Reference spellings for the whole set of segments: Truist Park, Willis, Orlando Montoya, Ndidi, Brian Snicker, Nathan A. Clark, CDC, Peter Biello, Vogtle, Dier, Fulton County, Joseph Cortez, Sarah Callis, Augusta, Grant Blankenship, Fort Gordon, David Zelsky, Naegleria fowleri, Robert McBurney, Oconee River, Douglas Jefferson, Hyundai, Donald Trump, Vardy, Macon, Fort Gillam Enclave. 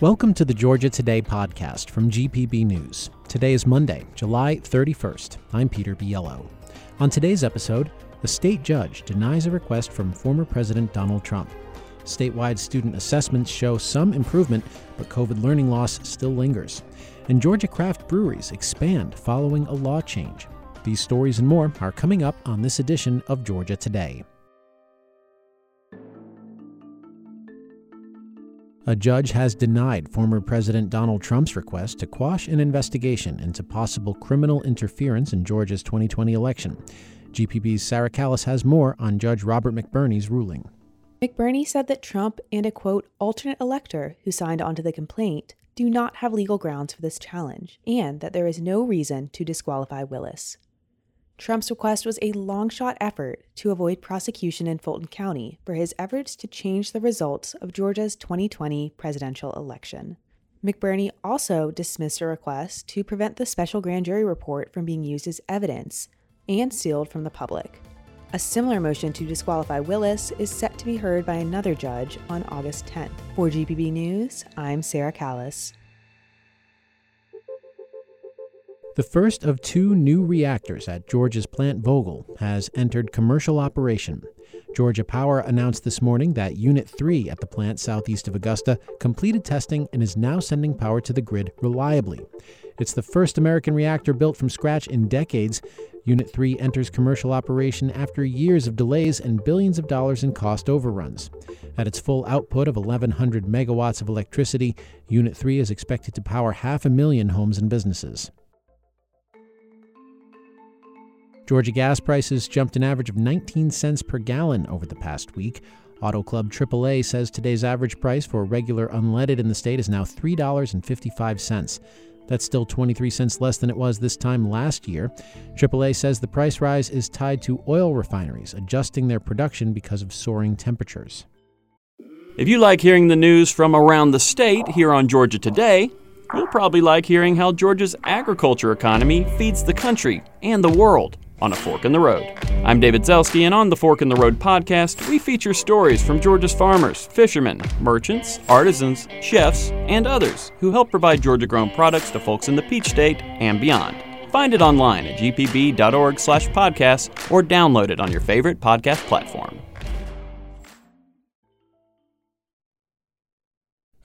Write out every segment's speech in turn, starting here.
Welcome to the Georgia Today podcast from GPB News. Today is Monday, July 31st. I'm Peter Biello. On today's episode, the state judge denies a request from former President Donald Trump. Statewide student assessments show some improvement, but COVID learning loss still lingers. And Georgia craft breweries expand following a law change. These stories and more are coming up on this edition of Georgia Today. A judge has denied former President Donald Trump's request to quash an investigation into possible criminal interference in Georgia's 2020 election. GPB's Sarah Callis has more on Judge Robert McBurney's ruling. McBurney said that Trump and a, quote, alternate elector who signed onto the complaint do not have legal grounds for this challenge, and that there is no reason to disqualify Willis. Trump's request was a long-shot effort to avoid prosecution in Fulton County for his efforts to change the results of Georgia's 2020 presidential election. McBurney also dismissed a request to prevent the special grand jury report from being used as evidence and sealed from the public. A similar motion to disqualify Willis is set to be heard by another judge on August 10th. For GPB News, I'm Sarah Callis. The first of two new reactors at Georgia's Plant Vogtle has entered commercial operation. Georgia Power announced this morning that Unit 3 at the plant southeast of Augusta completed testing and is now sending power to the grid reliably. It's the first American reactor built from scratch in decades. Unit 3 enters commercial operation after years of delays and billions of dollars in cost overruns. At its full output of 1,100 megawatts of electricity, Unit 3 is expected to power 500,000 homes and businesses. Georgia gas prices jumped an average of 19 cents per gallon over the past week. Auto Club AAA says today's average price for regular unleaded in the state is now $3.55. That's still 23 cents less than it was this time last year. AAA says the price rise is tied to oil refineries adjusting their production because of soaring temperatures. If you like hearing the news from around the state here on Georgia Today, you'll probably like hearing how Georgia's agriculture economy feeds the country and the world. On A Fork in the Road. I'm David Zelsky, and on the Fork in the Road podcast, we feature stories from Georgia's farmers, fishermen, merchants, artisans, chefs, and others who help provide Georgia-grown products to folks in the Peach State and beyond. Find it online at gpb.org/podcast or download it on your favorite podcast platform.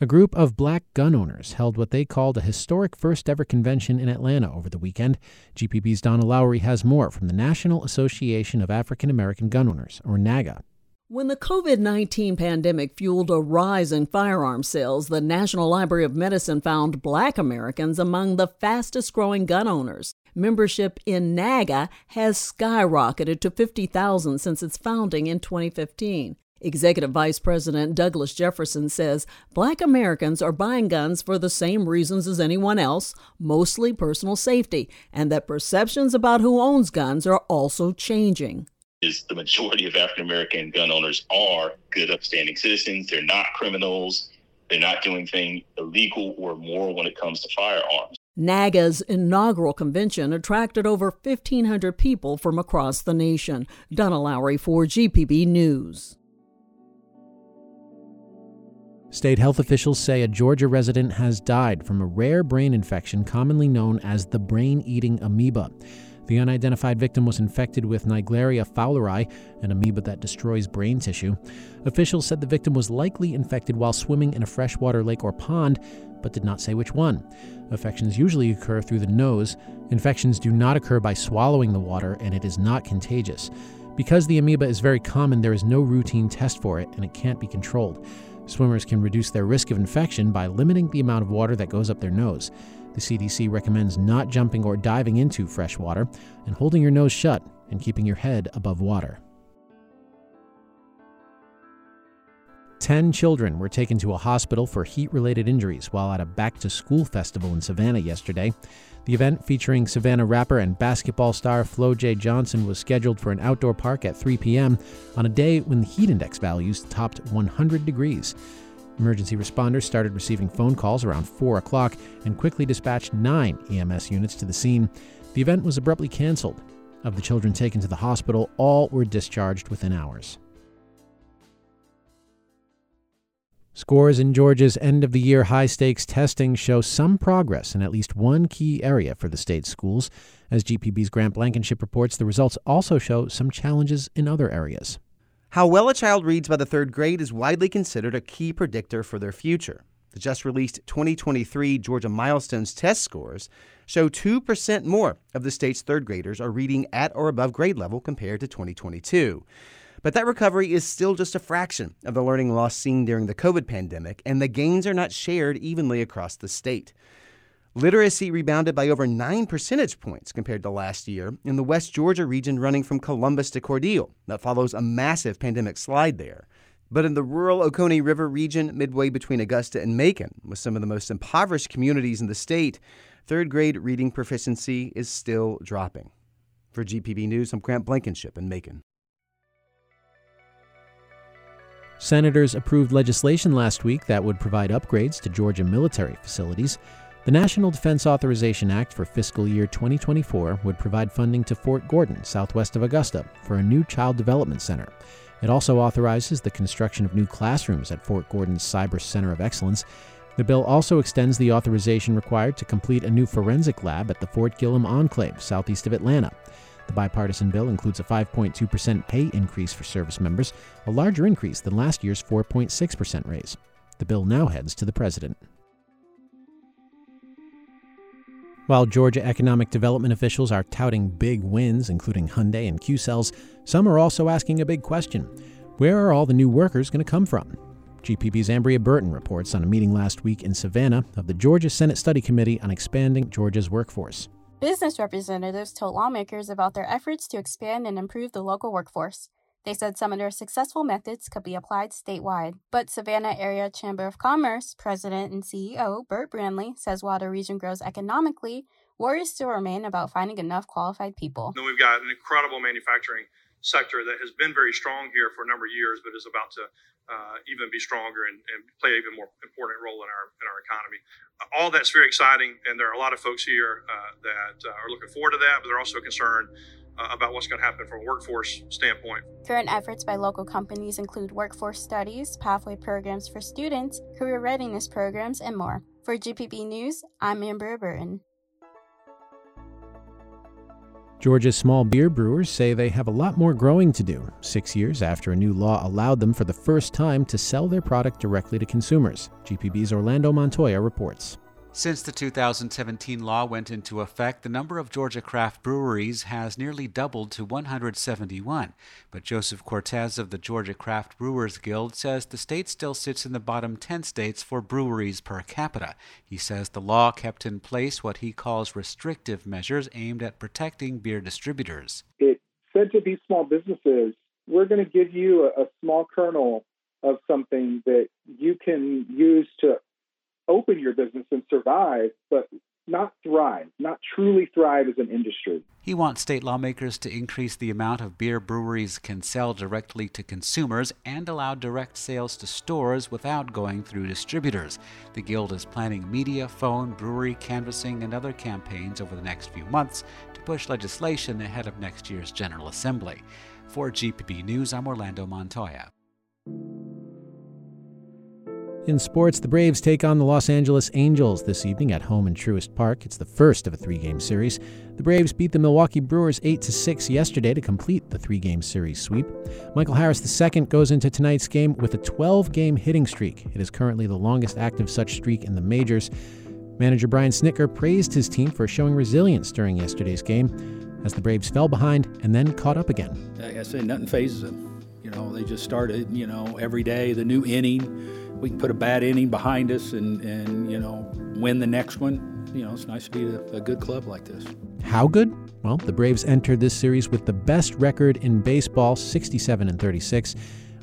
A group of black gun owners held what they called a historic first-ever convention in Atlanta over the weekend. GPB's Donna Lowry has more from the National Association of African American Gun Owners, or NAGA. When the COVID-19 pandemic fueled a rise in firearm sales, the National Library of Medicine found black Americans among the fastest-growing gun owners. Membership in NAGA has skyrocketed to 50,000 since its founding in 2015. Executive Vice President Douglas Jefferson says black Americans are buying guns for the same reasons as anyone else, mostly personal safety, and that perceptions about who owns guns are also changing. The majority of African American gun owners are good, upstanding citizens. They're not criminals. They're not doing anything illegal or immoral when it comes to firearms. NAGA's inaugural convention attracted over 1,500 people from across the nation. Donna Lowry for GPB News. State health officials say a Georgia resident has died from a rare brain infection commonly known as the brain-eating amoeba. The unidentified victim was infected with Naegleria fowleri, an amoeba that destroys brain tissue. Officials said the victim was likely infected while swimming in a freshwater lake or pond, but did not say which one. Infections usually occur through the nose. Infections do not occur by swallowing the water, and it is not contagious. Because the amoeba is very common, there is no routine test for it, and it can't be controlled. Swimmers can reduce their risk of infection by limiting the amount of water that goes up their nose. The CDC recommends not jumping or diving into fresh water and holding your nose shut and keeping your head above water. 10 children were taken to a hospital for heat-related injuries while at a back-to-school festival in Savannah yesterday. The event, featuring Savannah rapper and basketball star Flo J. Johnson, was scheduled for an outdoor park at 3 p.m. on a day when the heat index values topped 100 degrees. Emergency responders started receiving phone calls around 4 o'clock and quickly dispatched 9 EMS units to the scene. The event was abruptly canceled. Of the children taken to the hospital, all were discharged within hours. Scores in Georgia's end-of-the-year high-stakes testing show some progress in at least one key area for the state's schools. As GPB's Grant Blankenship reports, the results also show some challenges in other areas. How well a child reads by the third grade is widely considered a key predictor for their future. The just-released 2023 Georgia Milestones test scores show 2% more of the state's third graders are reading at or above grade level compared to 2022. But that recovery is still just a fraction of the learning loss seen during the COVID pandemic, and the gains are not shared evenly across the state. Literacy rebounded by over 9 percentage points compared to last year in the West Georgia region running from Columbus to Cordele. That follows a massive pandemic slide there. But in the rural Oconee River region, midway between Augusta and Macon, with some of the most impoverished communities in the state, third-grade reading proficiency is still dropping. For GPB News, I'm Grant Blankenship in Macon. Senators approved legislation last week that would provide upgrades to Georgia military facilities. The National Defense Authorization Act for fiscal year 2024 would provide funding to Fort Gordon, southwest of Augusta, for a new child development center. It also authorizes the construction of new classrooms at Fort Gordon's Cyber Center of Excellence. The bill also extends the authorization required to complete a new forensic lab at the Fort Gillam Enclave, southeast of Atlanta. The bipartisan bill includes a 5.2% pay increase for service members, a larger increase than last year's 4.6% raise. The bill now heads to the president. While Georgia economic development officials are touting big wins, including Hyundai and Qcells, some are also asking a big question. Where are all the new workers going to come from? GPB's Ambria Burton reports on a meeting last week in Savannah of the Georgia Senate Study Committee on Expanding Georgia's Workforce. Business representatives told lawmakers about their efforts to expand and improve the local workforce. They said some of their successful methods could be applied statewide. But Savannah Area Chamber of Commerce President and CEO Bert Brandley says while the region grows economically, worries still remain about finding enough qualified people. Then we've got an incredible manufacturing sector that has been very strong here for a number of years, but is about to even be stronger and play an even more important role in our economy. All that's very exciting, and there are a lot of folks here that are looking forward to that, but they're also concerned about what's going to happen from a workforce standpoint. Current efforts by local companies include workforce studies, pathway programs for students, career readiness programs, and more. For GPB News, I'm Amber Burton. Georgia's small beer brewers say they have a lot more growing to do, 6 years after a new law allowed them for the first time to sell their product directly to consumers. GPB's Orlando Montoya reports. Since the 2017 law went into effect, the number of Georgia craft breweries has nearly doubled to 171. But Joseph Cortez of the Georgia Craft Brewers Guild says the state still sits in the bottom 10 states for breweries per capita. He says the law kept in place what he calls restrictive measures aimed at protecting beer distributors. It said to these small businesses, we're going to give you a small kernel of something that you can use to open your business and survive, but not thrive, not truly thrive as an industry. He wants state lawmakers to increase the amount of beer breweries can sell directly to consumers and allow direct sales to stores without going through distributors. The Guild is planning media, phone, brewery, canvassing, and other campaigns over the next few months to push legislation ahead of next year's General Assembly. For GPB News, I'm Orlando Montoya. In sports, the Braves take on the Los Angeles Angels this evening at home in Truist Park. It's the first of a three-game series. The Braves beat the Milwaukee Brewers 8-6 yesterday to complete the three-game series sweep. Michael Harris II goes into tonight's game with a 12-game hitting streak. It is currently the longest active such streak in the majors. Manager Brian Snicker praised his team for showing resilience during yesterday's game as the Braves fell behind and then caught up again. Like I say, nothing phases them. They just started, every day, the new inning. We can put a bad inning behind us and win the next one. It's nice to be a good club like this. How good? Well, the Braves entered this series with the best record in baseball, 67-36,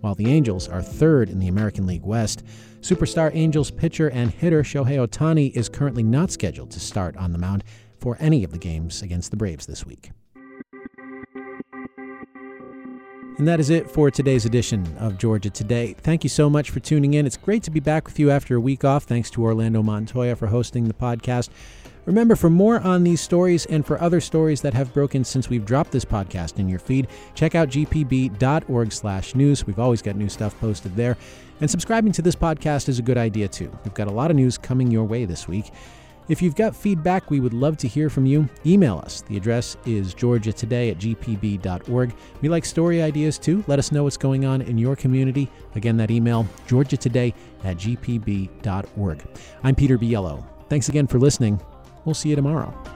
while the Angels are third in the American League West. Superstar Angels pitcher and hitter Shohei Ohtani is currently not scheduled to start on the mound for any of the games against the Braves this week. And that is it for today's edition of Georgia Today. Thank you so much for tuning in. It's great to be back with you after a week off. Thanks to Orlando Montoya for hosting the podcast. Remember, for more on these stories and for other stories that have broken since we've dropped this podcast in your feed, check out gpb.org/news. We've always got new stuff posted there. And subscribing to this podcast is a good idea, too. We've got a lot of news coming your way this week. If you've got feedback, we would love to hear from you. Email us. The address is georgiatoday@gpb.org. We like story ideas, too. Let us know what's going on in your community. Again, that email, georgiatoday@gpb.org. I'm Peter Biello. Thanks again for listening. We'll see you tomorrow.